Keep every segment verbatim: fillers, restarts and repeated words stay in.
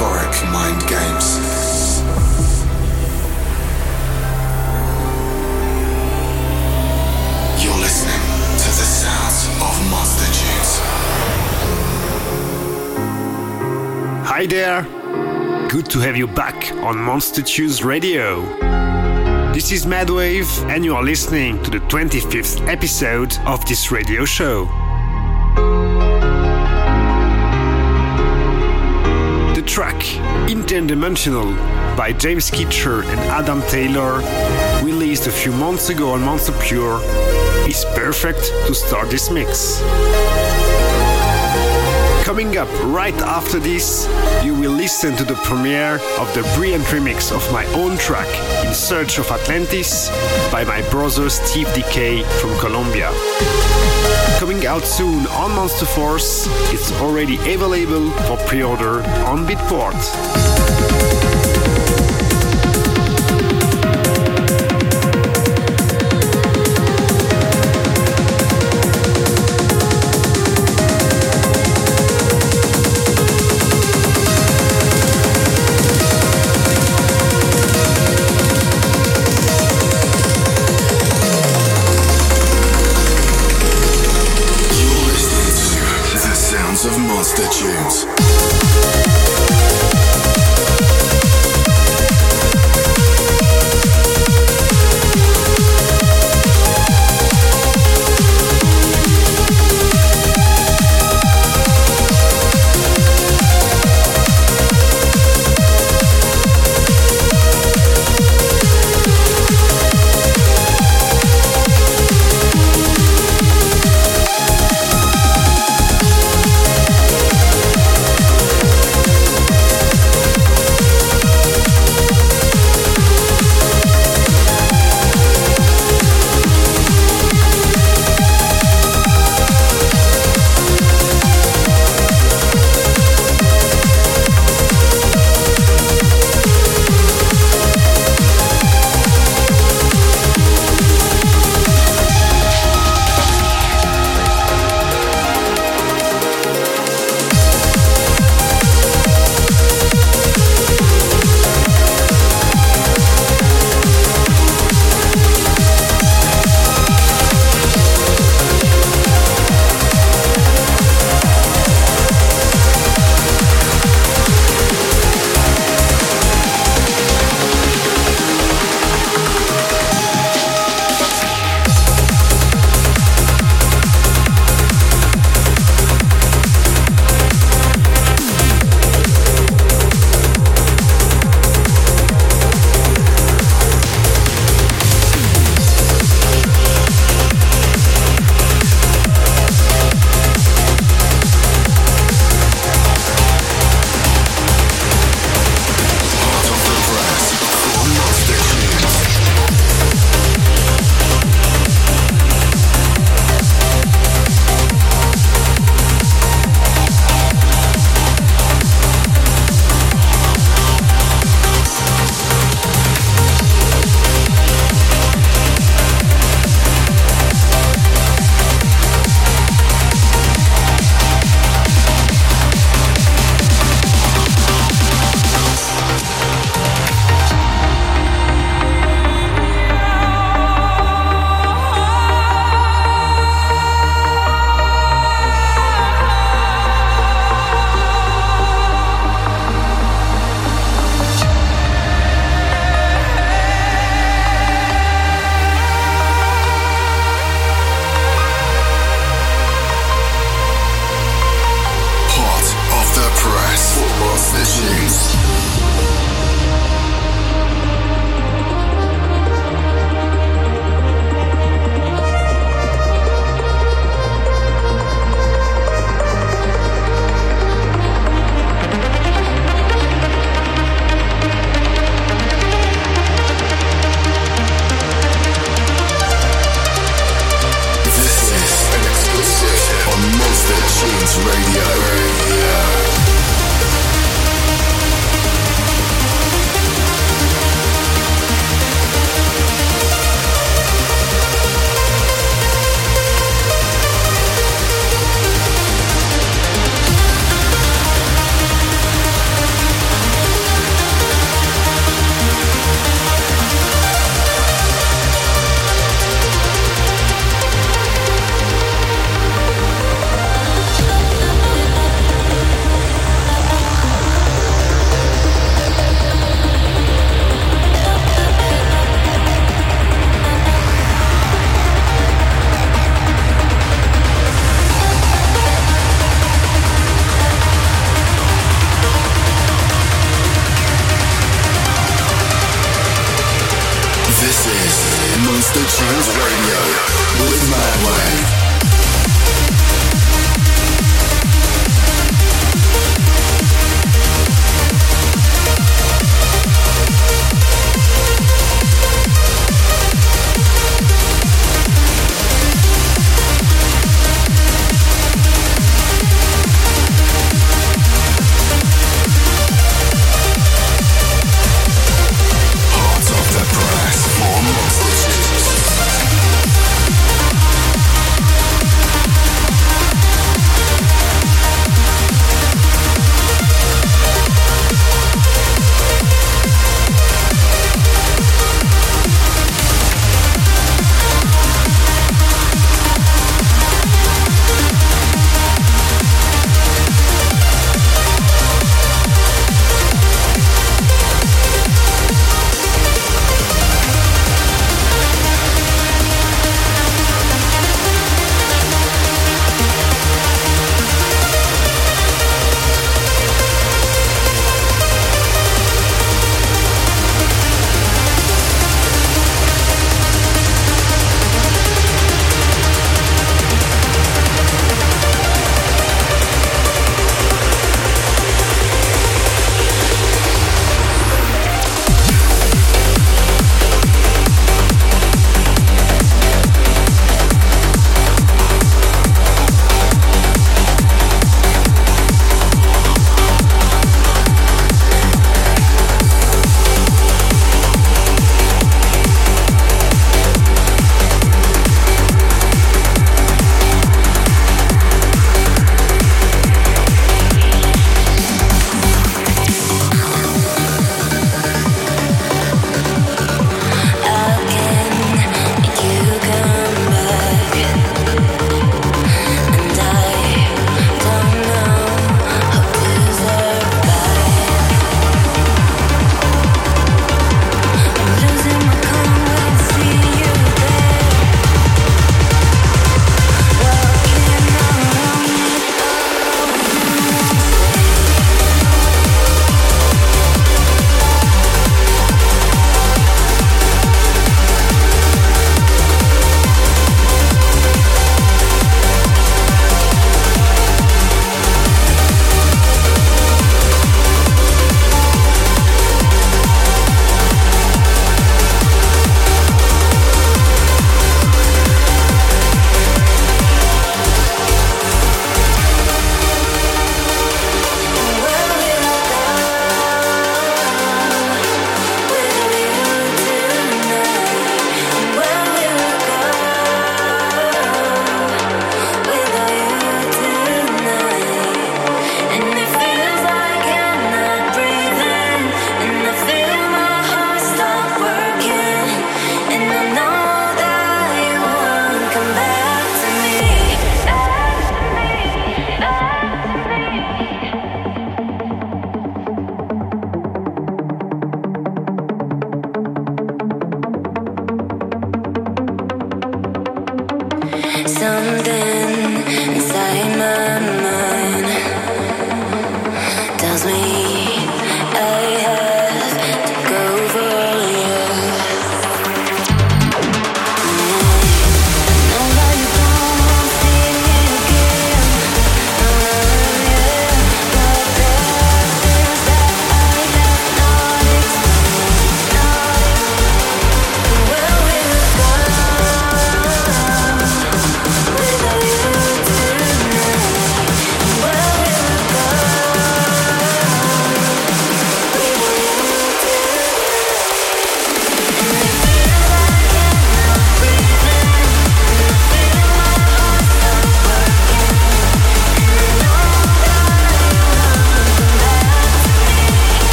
metaphoric mind games. Hi there! Good to have you back on Monster Tunes Radio. This is Madwave, and you are listening to the twenty-fifth episode of this radio show. The track Interdimensional by James Kitcher and Adam Taylor, released a few months ago on Monster Pure, is perfect to start this mix. Coming up right after this, you will listen to the premiere of the brilliant remix of my own track, In Search of Atlantis, by my brother Steve Dekay from Colombia. Coming out soon on Monster Force, it's already available for pre-order on Bitport. Monster Tunes.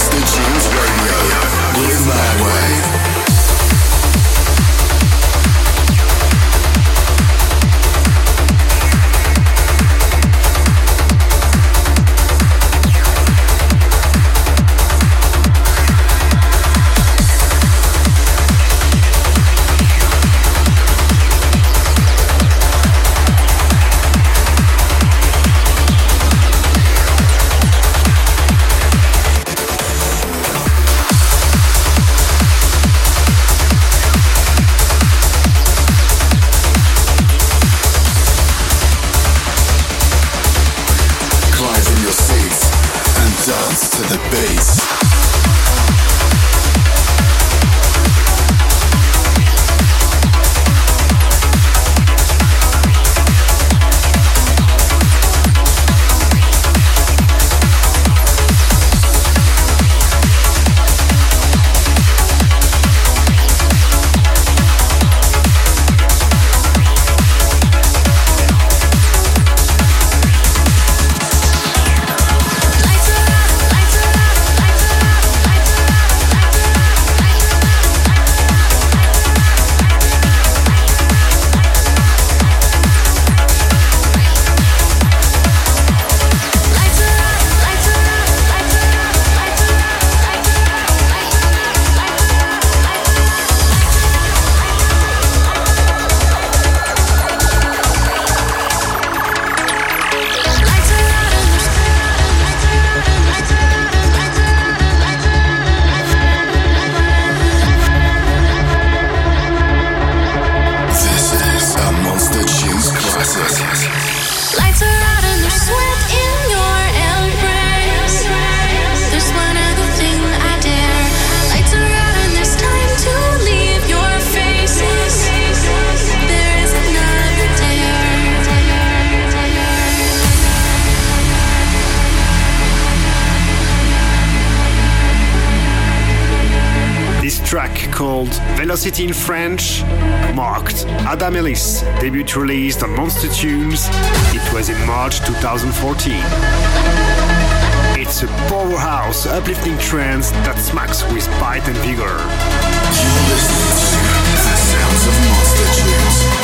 Monster Tunes Radio with Madwave. Velocity in French, marked Adam Ellis' debut release on Monster Tunes. It was in March twenty fourteen. It's a powerhouse uplifting trance that smacks with bite and vigor. You're listening to the sounds of Monster Tunes.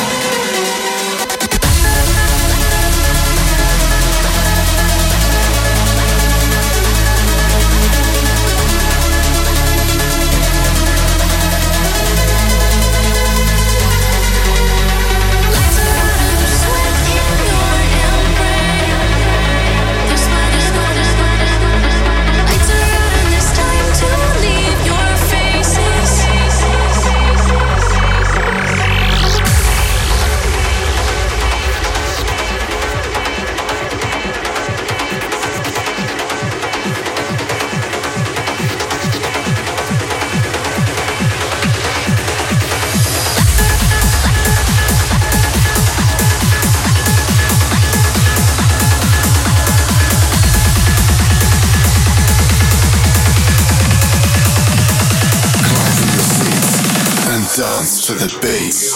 To the bass.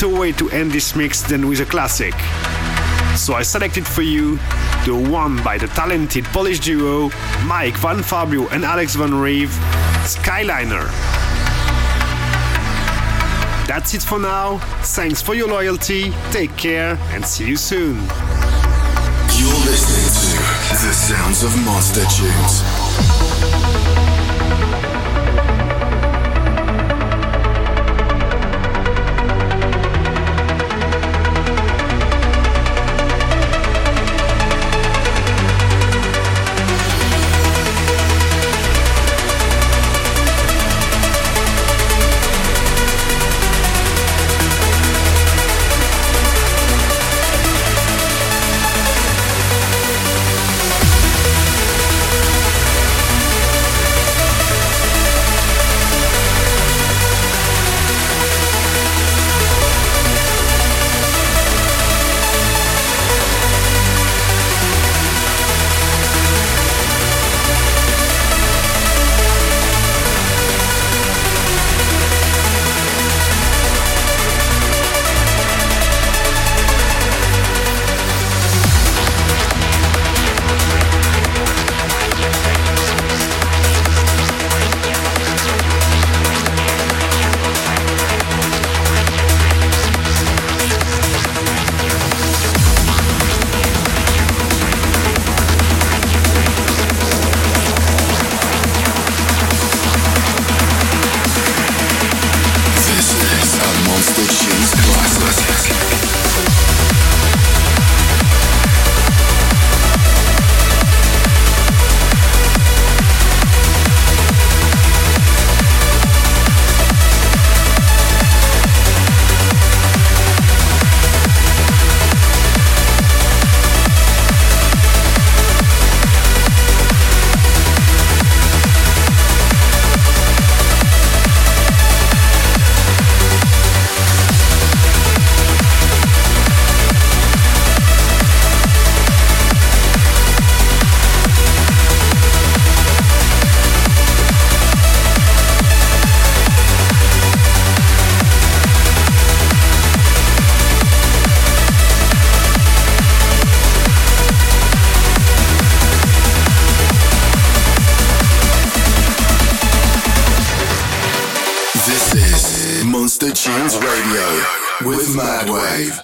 better way to end this mix than with a classic. So I selected for you the one by the talented Polish duo Mike Van Fabio and Alex Van Reeve, Skyliner. That's it for now. Thanks for your loyalty, take care and see you soon. You're listening to the sounds of Monster Tunes. Monster Tunes Radio with Madwave.